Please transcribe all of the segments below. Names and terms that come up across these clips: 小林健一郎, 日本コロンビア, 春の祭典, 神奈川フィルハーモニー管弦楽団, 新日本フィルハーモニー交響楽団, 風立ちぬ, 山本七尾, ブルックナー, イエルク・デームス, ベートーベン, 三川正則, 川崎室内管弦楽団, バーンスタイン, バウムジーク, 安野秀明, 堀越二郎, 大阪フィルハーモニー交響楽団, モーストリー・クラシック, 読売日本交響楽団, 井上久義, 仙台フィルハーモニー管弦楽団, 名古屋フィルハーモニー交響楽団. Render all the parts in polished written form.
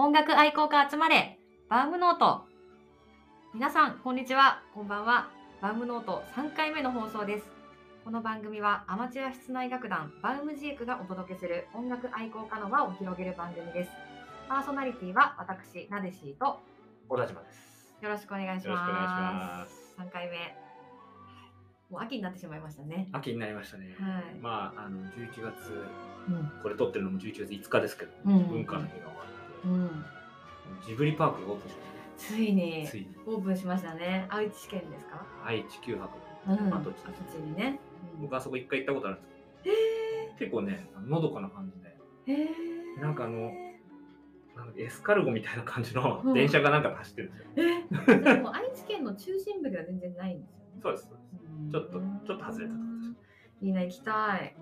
音楽愛好家集まれ、バウムノート。皆さんこんにちは、こんばんは。バウムノート3回目の放送です。この番組はアマチュア室内楽団バウムジークがお届けする音楽愛好家の輪を広げる番組です。パーソナリティは私、なでしーと小田島です。よろしくお願いします。3回目、もう秋になってしまいましたね。秋になりましたね、はい。まあ、11月、これ撮ってるのも11月5日ですけど、文化の日が終わって、ジブリパークがオープンしましたね。ついにオープンしましたね。愛知県ですか。愛知9泊跡地にね。僕あそこ一回行ったことあるんですけど、結構ね、のどかな感じで、なんかエスカルゴみたいな感じの電車がなんか走ってるんですよ。でも愛知県の中心部では全然ないんですよね。そうです。ちょっと外れたところです。いいな、行きたい。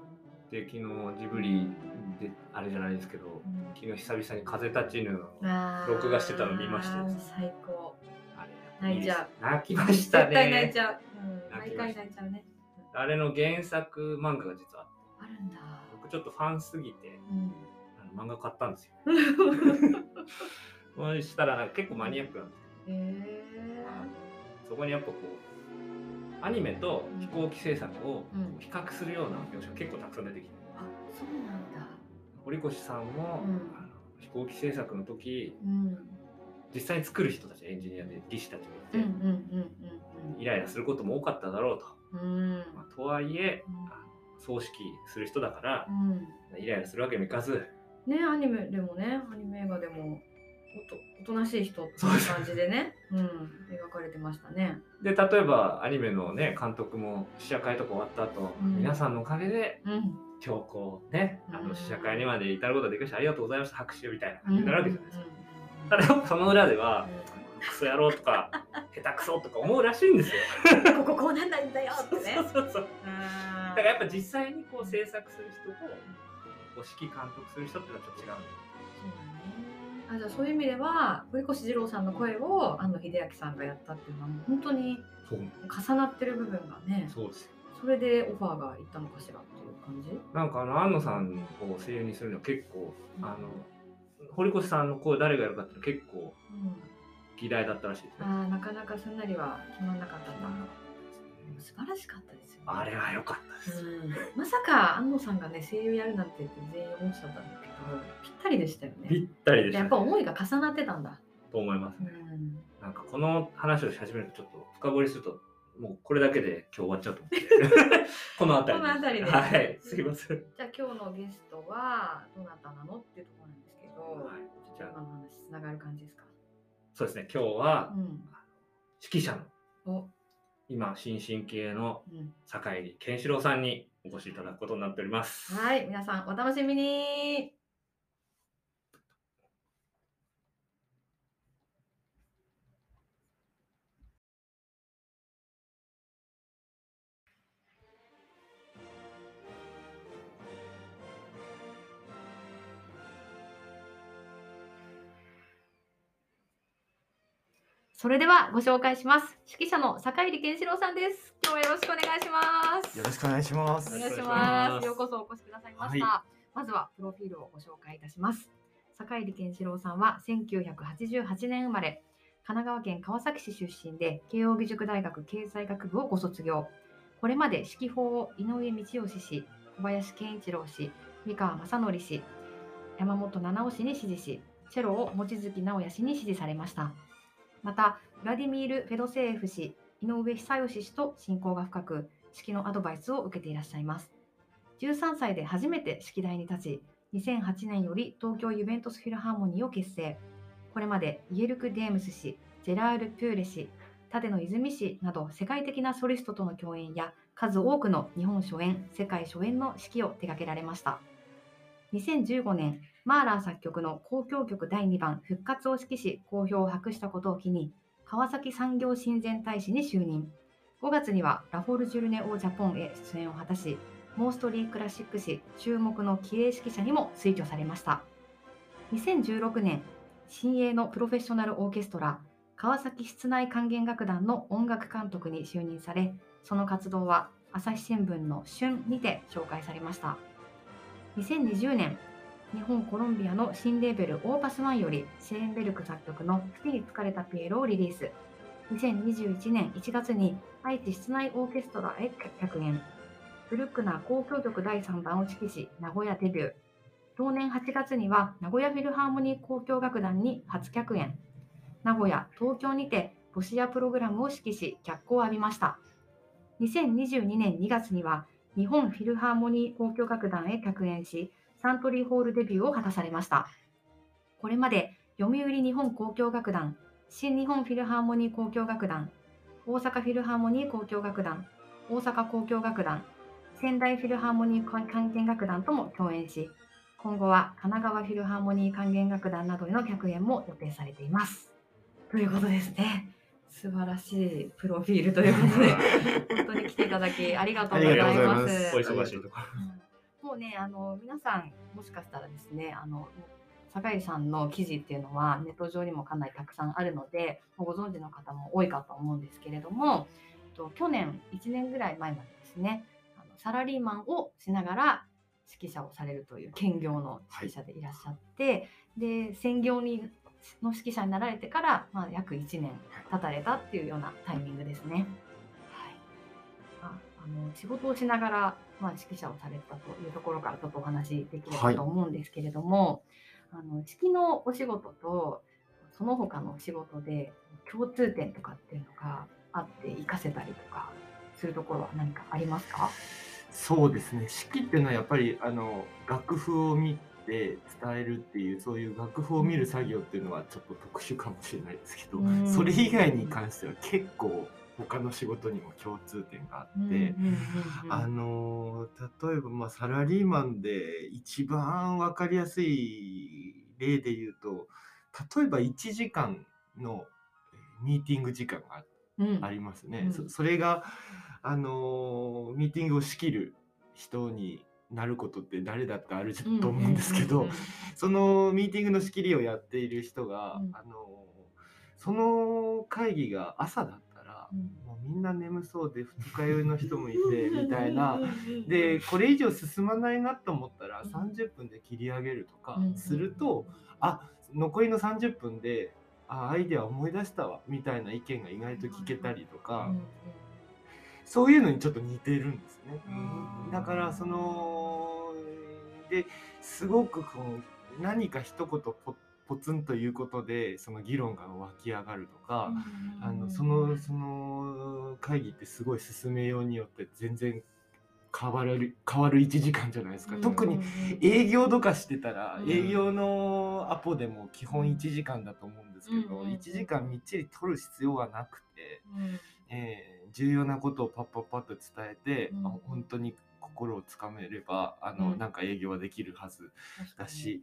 で、昨日ジブリであれじゃないですけど、昨日久々に風立ちぬの録画してたの見ました。最高。泣いちゃう。泣きましたね。絶対泣いちゃう。毎回泣いちゃうね。あれの原作漫画が実はあるんだ。僕ちょっとファンすぎて、漫画買ったんですよ。そうしたらなんか結構マニアックなんですけど、そこにやっぱこうアニメと飛行機制作を比較するような描写が結構たくさん出てきて、あ、そうなんだ。堀越さんも、飛行機制作の時、実際に作る人たち、エンジニアで技師たちがいて、イライラすることも多かっただろうと。とはいえ、葬式する人だから、イライラするわけにもいかず、ね、アニメでもね、アニメ映画でもおとなしい人って感じでね、描かれてましたね。で、例えばアニメのね、監督も試写会とか終わった後、皆さんのおかげで、今日こうね、試写会にまで至ることができました、ありがとうございました、拍手みたいな感じになるわけじゃないですか。ただその裏では、クソ野郎とか下手くそとか思うらしいんですよ。こうなんないんだよってね。そう。だからやっぱ実際にこう制作する人と指揮監督する人っていうのはちょっと違うんですよ。そうだね。じゃあそういう意味では堀越二郎さんの声を安野秀明さんがやったっていうのはもう本当に重なってる部分がね。そうですよ。それでオファーがいったのかしらっていう感じ。なんか安野さんを声優にするのは結構、堀越さんの声誰がやるかっていうのは結構。議題だったらしいですね。なかなかすんなりは決まんなかったんだ。素晴らしかったですよね。あれは良かったです。まさか安野さんがね、声優やるなんてって全員思っちゃったんだけど、ぴったりでしたよね。ぴったりでした。やっぱ思いが重なってたんだ。と思いますね。なんかこの話をし始めるとちょっと深掘りすると、もうこれだけで今日終わっちゃうと思って。このあたり。このあたりで。はい。すいません。じゃあ今日のゲストはどなたなのっていうところなんですけど、じゃあ今の話つながる感じですか。そうですね、今日は、指揮者の今新進気鋭の坂入健志郎さんにお越しいただくことになっております。はい、皆さんお楽しみに。それではご紹介します。指揮者の坂入健志郎さんです。今日はよろしくお願いします。よろしくお願いします。お願いします。ようこそお越しくださいました、まずはプロフィールをご紹介いたします。坂入健志郎さんは1988年生まれ、神奈川県川崎市出身で慶應義塾大学経済学部をご卒業。これまで指揮法を井上道義氏、小林健一郎氏、三川正則氏、山本七尾氏に師事し、チェロを望月直也氏に師事されました。また、ウラディミール・フェドセーフ氏、井上久義氏と親交が深く、指揮のアドバイスを受けていらっしゃいます。13歳で初めて指揮台に立ち、2008年より東京ユベントスフィルハーモニーを結成。これまでイエルク・デームス氏、ジェラール・プーレ氏、舘野泉氏など世界的なソリストとの共演や、数多くの日本初演、世界初演の指揮を手掛けられました。2015年、マーラー作曲の交響曲第2番復活を指揮し、好評を博したことを機に、川崎産業親善大使に就任。5月にはラフォール・ジュルネ・オー・ジャポンへ出演を果たし、モーストリー・クラシック誌注目の気鋭指揮者にも推挙されました。2016年、新鋭のプロフェッショナルオーケストラ、川崎室内管弦楽団の音楽監督に就任され、その活動は朝日新聞の春にて紹介されました。2020年、日本コロンビアの新レーベルオーパス1よりシェーンベルク作曲の「月に疲れたピエロ」をリリース。2021年1月に愛知室内オーケストラへ客演。ブルックナー交響曲第3弾を指揮し、名古屋デビュー。同年8月には名古屋フィルハーモニー交響楽団に初客演。名古屋、東京にてボシアプログラムを指揮し、脚光を浴びました。2022年2月には日本フィルハーモニー交響楽団へ客演し、サントリーホールデビューを果たされました。これまで読売日本交響楽団、新日本フィルハーモニー交響楽団、大阪フィルハーモニー交響楽団、大阪交響楽団、仙台フィルハーモニー管弦楽団とも共演し、今後は神奈川フィルハーモニー管弦楽団などへの客演も予定されています。ということですね。素晴らしいプロフィールということで、本当に来ていただきありがとうございます。お忙しいところ。もうね、皆さんもしかしたらですね、酒井さんの記事っていうのはネット上にもかなりたくさんあるのでご存知の方も多いかと思うんですけれども、去年1年ぐらい前までですね、サラリーマンをしながら指揮者をされるという兼業の指揮者でいらっしゃって、はい、で専業の指揮者になられてから、約1年経たれたっていうようなタイミングですね。はい、仕事をしながら、指揮者をされたというところからちょっとお話できればと思うんですけれども、はい、指揮のお仕事とその他のお仕事で共通点とかっていうのがあって活かせたりとかするところは何かありますか？そうですね、指揮っていうのはやっぱり楽譜を見て伝えるっていう、そういう楽譜を見る作業っていうのはちょっと特殊かもしれないですけど、それ以外に関しては結構他の仕事にも共通点があって、例えばサラリーマンで一番分かりやすい例で言うと、例えば1時間のミーティング時間がありますね。それがミーティングを仕切る人になることって誰だってあると思うんですけど、そのミーティングの仕切りをやっている人が、その会議が朝だったら、もうみんな眠そうで二日酔いの人もいてみたいなで、これ以上進まないなと思ったら30分で切り上げるとかすると、残りの30分でアイデア思い出したわみたいな意見が意外と聞けたりとか、そういうのにちょっと似てるんですね。だからですごく何か一言ポツンということでその議論が湧き上がるとか、その会議ってすごい進めようによって全然変わる1時間じゃないですか。特に営業とかしてたら、営業のアポでも基本1時間だと思うんですけど、1時間みっちり取る必要はなくて、重要なことをパッパッパッと伝えて、本当に心をつかめればなんか営業はできるはずだし、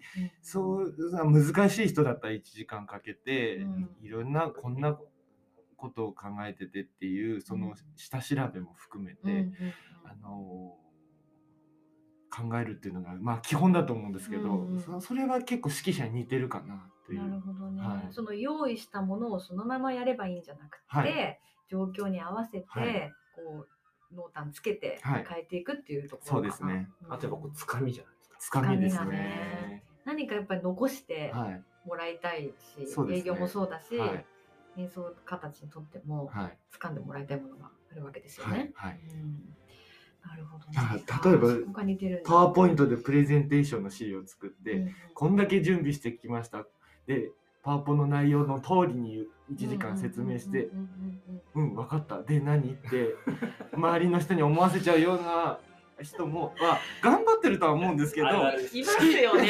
難しい人だったら1時間かけて、いろんなこんなことを考えててっていう、その下調べも含めて考えるっていうのが基本だと思うんですけど、それは結構指揮者に似てるかなという。なるほどね。はい、その用意したものをそのままやればいいんじゃなくて、はい、状況に合わせて、濃淡つけて変えていくっていうところかな。そうですね。あとやっぱつかみじゃないですか。つかみですね。何かやっぱり残してもらいたいし、営業もそうだし、演奏形にとっても掴んでもらいたいものがあるわけですよね。なるほどね。例えばパワーポイントでプレゼンテーションの資料を作って、こんだけ準備してきました。で、パワポの内容の通りに1時間説明して、分かった。で、何って周りの人に思わせちゃうような人も頑張ってるとは思うんですけど、いますよね。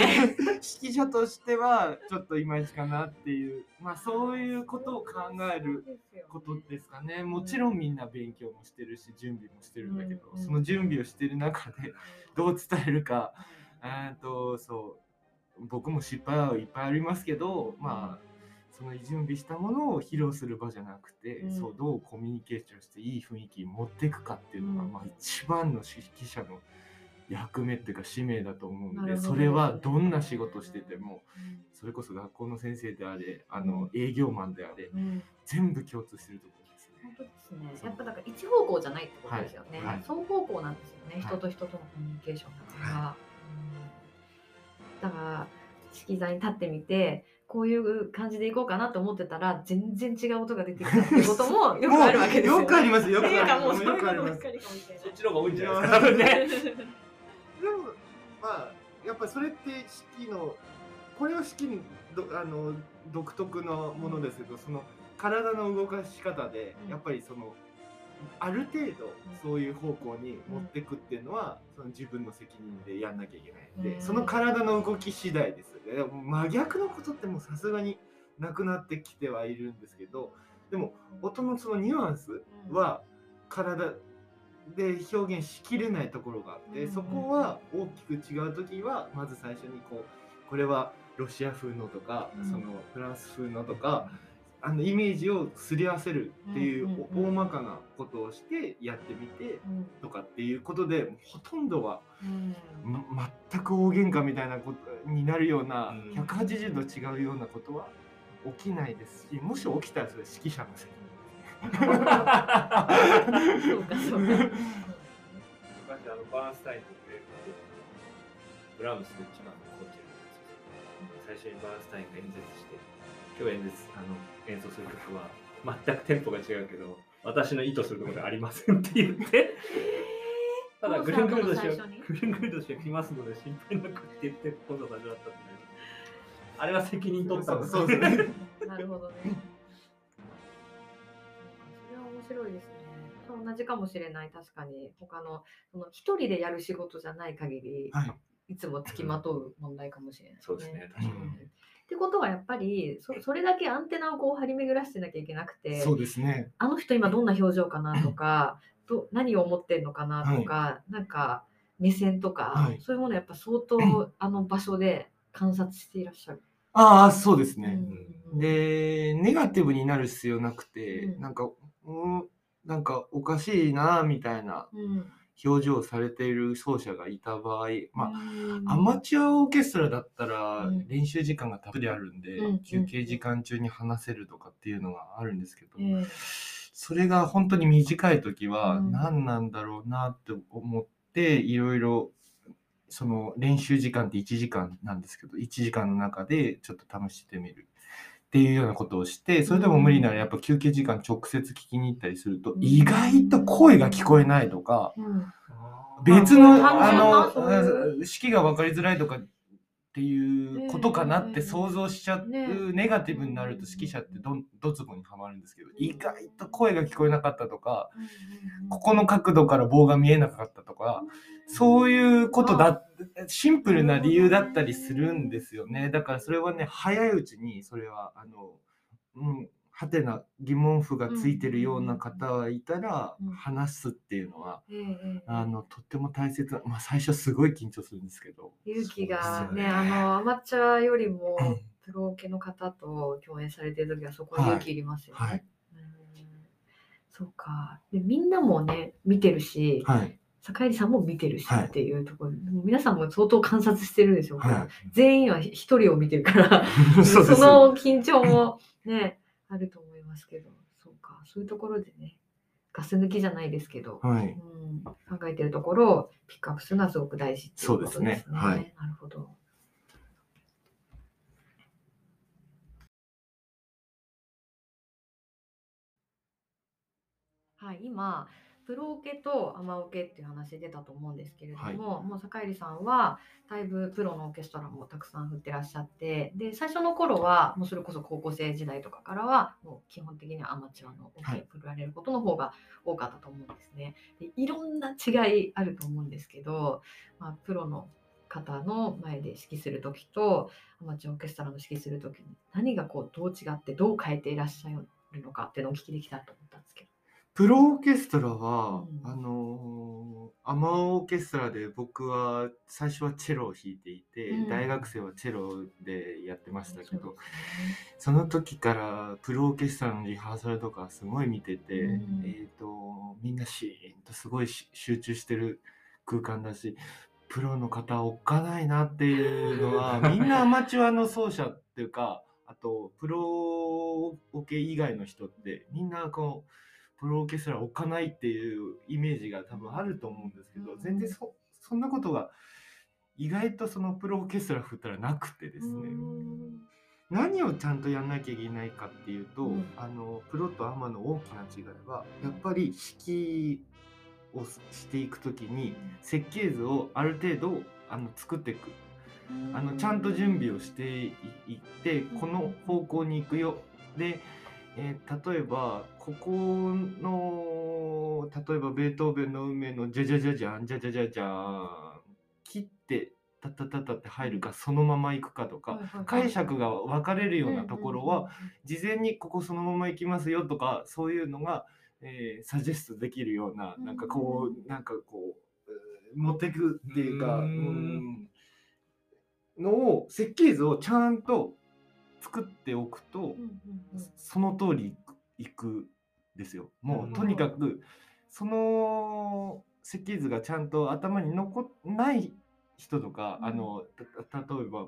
指揮者としてはちょっといまいちかなっていう、そういうことを考えることですかね。もちろんみんな勉強もしてるし準備もしてるんだけど、その準備をしてる中でどう伝えるか、僕も失敗はいっぱいありますけど、その準備したものを披露する場じゃなくて、どうコミュニケーションしていい雰囲気に持っていくかっていうのが、一番の指揮者の役目っていうか使命だと思うんで、それはどんな仕事してても、それこそ学校の先生であれ、営業マンであれ、全部共通してるところですね。本当ですね。やっぱだから一方向じゃないってことですよね。双方向なんですよね。人と人とのコミュニケーションだから。方が指揮座に立ってみて、こういう感じでいこうかなと思ってたら全然違う音が出てきたってこともよくあるわけですよ、ね、よくありますよくあります。そういうことばっかりかもしれない。そっちの方が多いんじゃないですかね。でもまあやっぱりそれって指揮のこれは指揮の独特のものですけど、その体の動かし方でやっぱりそのある程度そういう方向に持ってくっていうのは、その自分の責任でやんなきゃいけないんで、その体の動き次第ですよね。でも真逆のことってもうさすがになくなってきてはいるんですけど、でも音のそのニュアンスは体で表現しきれないところがあって、そこは大きく違う時はまず最初にこれはロシア風のとかそのフランス風のとかイメージをすり合わせるっていう大まかなことをしてやってみてとかっていうことで、ほとんどは全く大喧嘩みたいなことになるような180度違うようなことは起きないですし、もし起きたらそれ指揮者の責任。そうかそうか。昔バーンスタインってブラームスの一番のコーチがいるんですけど、最初にバーンスタインが演説して。今日演奏する曲は全くテンポが違うけど私の意図するところでありませんって言ってただグレングルド氏が来ますので心配なくって言って今度は始まったんで、あれは責任取ったんです。そうですね。なるほどね。それは面白いですね。同じかもしれない。確かに他の一人でやる仕事じゃない限り、はい、いつも付きまとう問題かもしれない、ね。そうですね。確かに。ってことはやっぱりそれだけアンテナを張り巡らしてなきゃいけなくて、そうですね、あの人今どんな表情かなとか何を思ってんのかなとか、はい、なんか目線とか、はい、そういうものやっぱ相当あの場所で観察していらっしゃる。ああそうですね、うん、でネガティブになる必要なくて、うん、なんかおかしいなみたいな、うん表情されている奏者がいた場合、アマチュアオーケストラだったら練習時間がたっぷりあるんで、うん、休憩時間中に話せるとかっていうのがあるんですけど、それが本当に短い時は何なんだろうなって思って、いろいろその練習時間って1時間なんですけど、1時間の中でちょっと試してみるっていうようなことをして、それでも無理ならやっぱ休憩時間直接聞きに行ったりすると、意外と声が聞こえないとか、別の式が分かりづらいとかっていうことかなって想像しちゃう。ネガティブになると指揮者ってどつぼにはまるんですけど、意外と声が聞こえなかったとか、ここの角度から棒が見えなかったとか、そういうことだ、シンプルな理由だったりするんですよね。だからそれはね、早いうちにそれははてな疑問符がついてるような方がいたら話すっていうのは、とっても大切な、最初すごい緊張するんですけど、勇気が ね、アマチュアよりもプロ系の方と共演されている時はそこは勇気いりますよね、はいはい、そうか。でみんなもね見てるし、はい坂入さんも見てるしっていうところ、はい、皆さんも相当観察してるんでしょうか、はい、全員は一人を見てるからその緊張もねあると思いますけど、そうか、そういうところでねガス抜きじゃないですけど、はい、考えてるところをピックアップするのはすごく大事っていうことですね。そうですね、はい、なるほど。はい、今プロオケとアマオケっていう話出たと思うんですけれども、もう坂入さんはだいぶプロのオーケストラもたくさん振ってらっしゃって、で最初の頃はもうそれこそ高校生時代とかからはもう基本的にはアマチュアのオケ振られることの方が多かったと思うんですね、はい、でいろんな違いあると思うんですけど、プロの方の前で指揮するときとアマチュアオーケストラの指揮するときに何がどう違ってどう変えていらっしゃるのかっていうのをお聞きできたと思ったんですけど、プロオーケストラは、アマオーケストラで僕は最初はチェロを弾いていて、大学生はチェロでやってましたけど、その時からプロオーケストラのリハーサルとかすごい見てて、みんなシーンとすごい集中してる空間だし、プロの方はおっかないなっていうのはみんなアマチュアの奏者っていうか、あとプロオケ以外の人ってみんなプロオーケストラ置かないっていうイメージが多分あると思うんですけど、全然そんなことが意外とそのプロオーケストラ振ったらなくてですね、何をちゃんとやんなきゃいけないかっていうと、プロとアマの大きな違いはやっぱり指揮をしていくときに設計図をある程度作っていく、ちゃんと準備をしていってこの方向に行くよで、例えばここの例えばベートーベンの運命のジャジャジャジャンジャジャジャジャン切ってタタタタって入るかそのまま行くかとか解釈が分かれるようなところは事前にここそのまま行きますよとかそういうのがサジェストできるようななんかこう持っていくっていうかのを設計図をちゃんと作っておくと、その通りいくですよ。もうとにかくその設計図がちゃんと頭に残ない人とか、例えば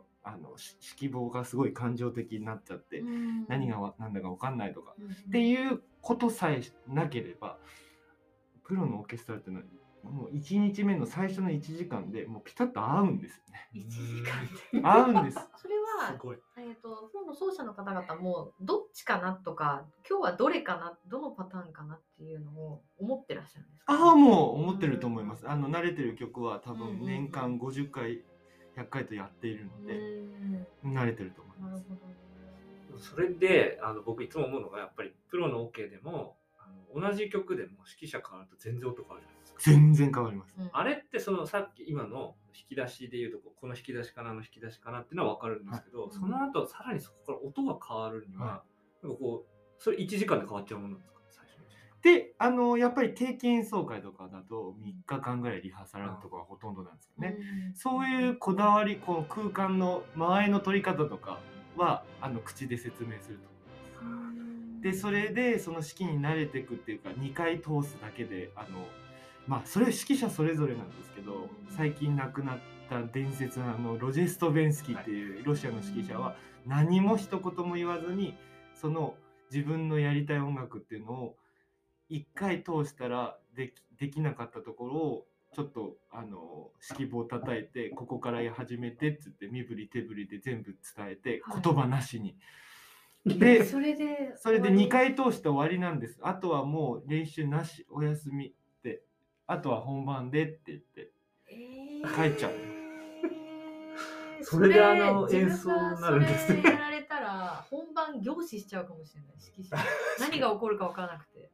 指揮棒がすごい感情的になっちゃって、何が何だか分かんないとか、っていうことさえなければプロのオーケストラっていうのはもう1日目の最初の1時間でもうピタッと合うんですね。1時間で合うんです。それは本の奏者の方々もどっちかなとか今日はどれかなどのパターンかなっていうのを思ってらっしゃるんですか？ああ、もう思ってると思います。慣れてる曲は多分年間50回100回とやっているので、慣れてると思います。それで僕いつも思うのがやっぱりプロのオーケーでも同じ曲でも指揮者変わると全然音変わるじゃないですか。全然変わります。あれってそのさっき今の引き出しでいうとこの引き出しかなの引き出しかなっていうのは分かるんですけど、その後さらにそこから音が変わるには、なんかこうそれ1時間で変わっちゃうものなんですか最初に。でやっぱり定期演奏会とかだと3日間ぐらいリハーサルとかがほとんどなんですよね。そういうこだわりこう空間の間合いの取り方とかは口で説明すると。でそれでその指揮に慣れていくっていうか2回通すだけでそれは指揮者それぞれなんですけど、最近亡くなった伝説のロジェ・ストベンスキーっていうロシアの指揮者は何も一言も言わずにその自分のやりたい音楽っていうのを1回通したらできなかったところをちょっと指揮棒叩いてここから始めてっつって身振り手振りで全部伝えて言葉なしに。でそれで2回通して終わりなんです。あとはもう練習なしお休みってあとは本番でって言って、帰っちゃう。それで演奏になるんですね。それやられたら本番凝視しちゃうかもしれない指揮者。何が起こるか分からなくて。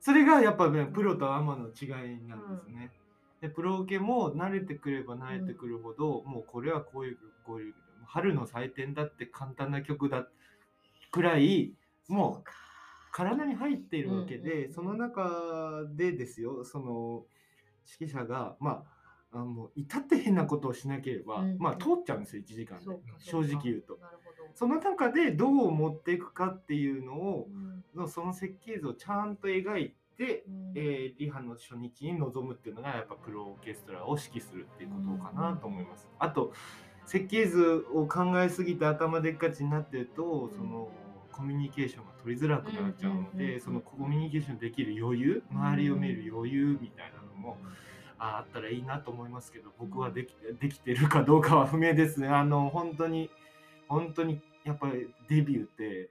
それがやっぱりプロとアマの違いなんですね。でプロオケも慣れてくれば慣れてくるほど、もうこれはこういう春の祭典だって簡単な曲だ。くらいもう体に入っているわけで、その中でですよ、その指揮者がもう至って変なことをしなければ、通っちゃうんですよ1時間で正直言うと。その中でどう持っていくかっていうのを、その設計図をちゃんと描いて、リハの初日に臨むっていうのがやっぱプロオーケストラを指揮するっていうことかなと思います。あと設計図を考えすぎて頭でっかちになってるとそのコミュニケーションが取りづらくなっちゃうので、そのコミュニケーションできる余裕、周りを見る余裕みたいなのもあったらいいなと思いますけど、僕はできてるかどうかは不明ですね。本当にやっぱりデビューって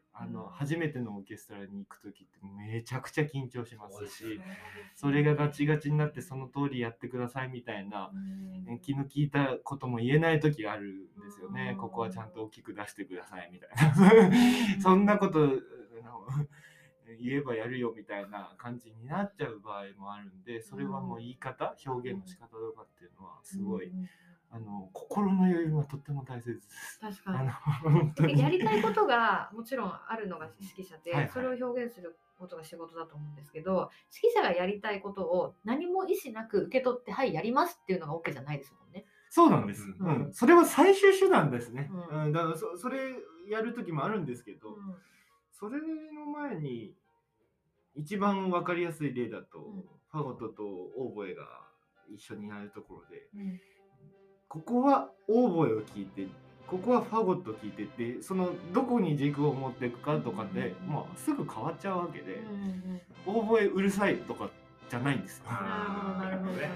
初めてのオーケストラに行く時ってめちゃくちゃ緊張しますし、それがガチガチになってその通りやってくださいみたいな気の利いたことも言えない時があるんですよね。ここはちゃんと大きく出してくださいみたいなそんなこと言えばやるよみたいな感じになっちゃう場合もあるんで、それはもう言い方表現の仕方とかっていうのはすごい心の余裕はとっても大切です。確かに。やりたいことがもちろんあるのが指揮者で、それを表現することが仕事だと思うんですけど、指揮者がやりたいことを何も意思なく受け取って、はい、やりますっていうのが OK じゃないですもんね。そうなんです。それは最終手段ですね。だからそれやるときもあるんですけど、それの前に一番わかりやすい例だと、ファゴットとオーボエが一緒にやるところで、ここはオーボエを聴いて、ここはファゴットを聴いてって、そのどこに軸を持っていくかとかで、すぐ変わっちゃうわけで、オーボエうるさいとかじゃないんですよ。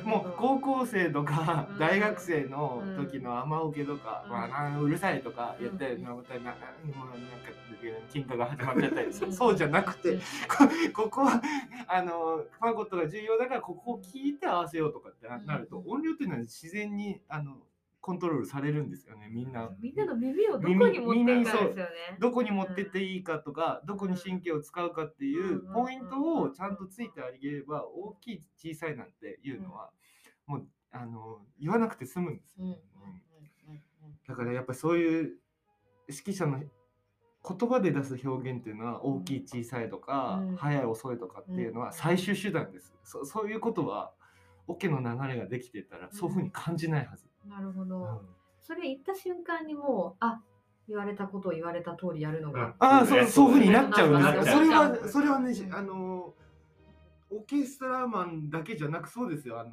もう高校生とか大学生の時の雨おけとか、うるさいとかやったり、またなんか喧嘩が始まっちゃったりする。そうじゃなくて、ここはファゴットが重要だから、ここを聞いて合わせようとかってなると、音量っていうのは自然にコントロールされるんですよね。みんなの耳をどこに持っていくかですよね。どこに持ってっていいかとか、どこに神経を使うかっていうポイントをちゃんとついてあげれば、大きい小さいなんていうのはもう言わなくて済むんですよ、だからやっぱりそういう指揮者の言葉で出す表現っていうのは、大きい小さいとか、早い遅いとかっていうのは最終手段です、そういうことはオケの流れができてたらそういうふうに感じないはず。なるほど、それ言った瞬間にもう、言われたことを言われた通りやるのが、そういうふうになっちゃうんですよ。それはね、オーケストラマンだけじゃなく、そうですよ、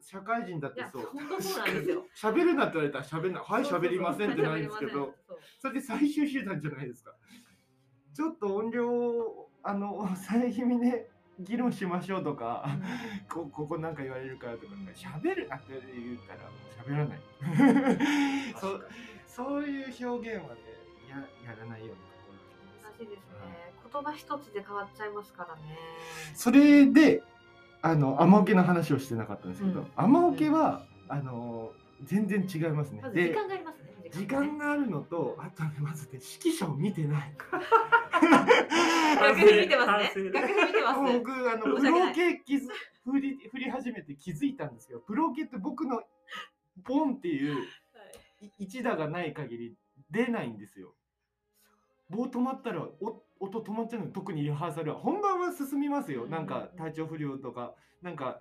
社会人だってそう。本当そうなんですよ。喋るなって言われたら喋るな、はい喋りませんってないんですけど、それで最終手段じゃないですか。ちょっと音量抑え気味で議論しましょうとか、ここなんか言われるからとか、喋るなって言ったらもう喋らない。そういう表現はね、やらないように難しいですね。言葉一つで変わっちゃいますからね。それでアマオケの話をしてなかったんですけど、アマオケは全然違いますね。時間がありますね。時間があるのと、あとまずね、指揮者を見てない。楽譜見てますね。楽譜見てます。僕プロ系振り始めて気づいたんですけど、プロ系って僕のボンっていう一打がない限り出ないんですよ。棒止まったら音止まっちゃうの。特にリハーサルは、本番は進みますよ。なんか体調不良とか、なんか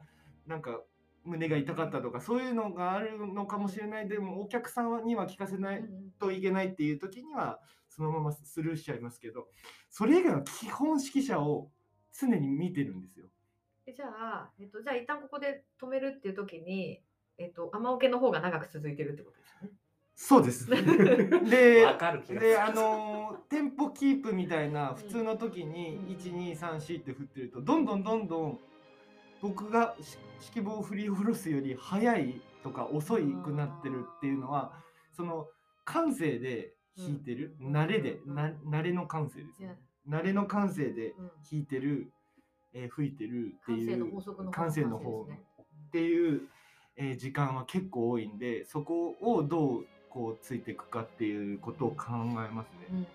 胸が痛かったとか、そういうのがあるのかもしれない。でもお客さんには聞かせないといけないっていう時にはそのままスルーしちゃいますけど、それ以外は基本指揮者を常に見てるんですよ。じゃあ一旦ここで止めるっていう時に、アマオケの方が長く続いてるってことですよね。そうです。で、テンポキープみたいな普通の時に1234って振ってると、どんどん僕が指揮棒を振り下ろすより早いとか遅くなってるっていうのは、その感性で弾いてる、慣れの感性ですね。慣れの感性で弾いてる、吹いてるっていう感性の方っていう時間は結構多いんで、そこをどうこうついていくかっていうことを考えますね。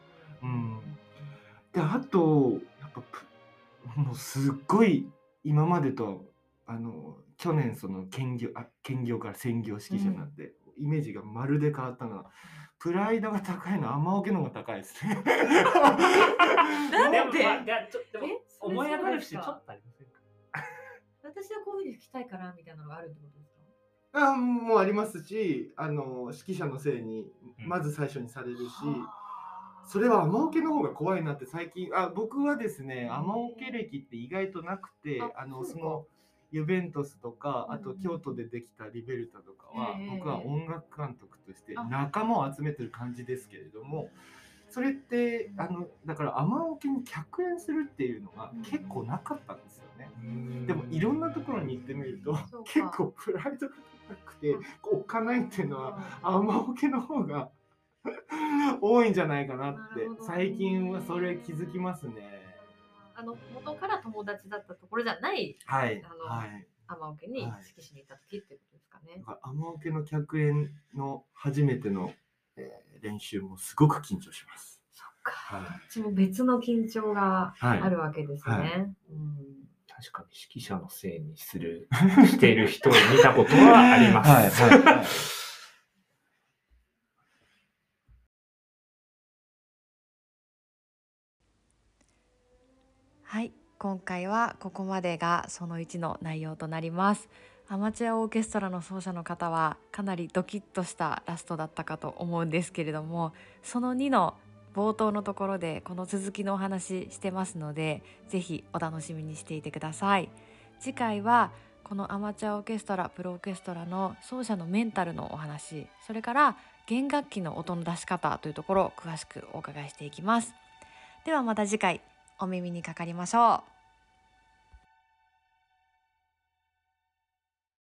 で、あとやっぱもうすっごい今までと去年その兼業から専業指揮者になって、イメージがまるで変わったのは、プライドが高いのは雨おけの方が高いですね。なんで？でも思い当たる節ちょっとありませんか？私はこういうふうに吹きたいからみたいなのがあるってことですか？もうありますし、指揮者のせいにまず最初にされるし、それは雨おけの方が怖いなって最近、僕はですね、雨おけ歴って意外となくて、そのユベントスとか、あと京都でできたリベルタとかは、僕は音楽監督として仲間を集めてる感じですけれども、それってだから雨おけに客演するっていうのが結構なかったんですよね。でもいろんなところに行ってみると、結構プライドが高くておっかないっていうのは雨おけの方が多いんじゃないかなって、最近はそれ気づきますね。元から友達だったところじゃない、雨おけに指揮しに行った時ってことですかね。雨おけの客演の初めての練習もすごく緊張します。そっか。うちも別の緊張があるわけですね。確かに指揮者のせいにしている人を見たことはあります。はい、今回はここまでがその1の内容となります。アマチュアオーケストラの奏者の方はかなりドキッとしたラストだったかと思うんですけれども、その2の冒頭のところでこの続きのお話してますので、ぜひお楽しみにしていてください。次回はこのアマチュアオーケストラ、プロオーケストラの奏者のメンタルのお話、それから弦楽器の音の出し方というところを詳しくお伺いしていきます。ではまた次回お耳にかかりましょう。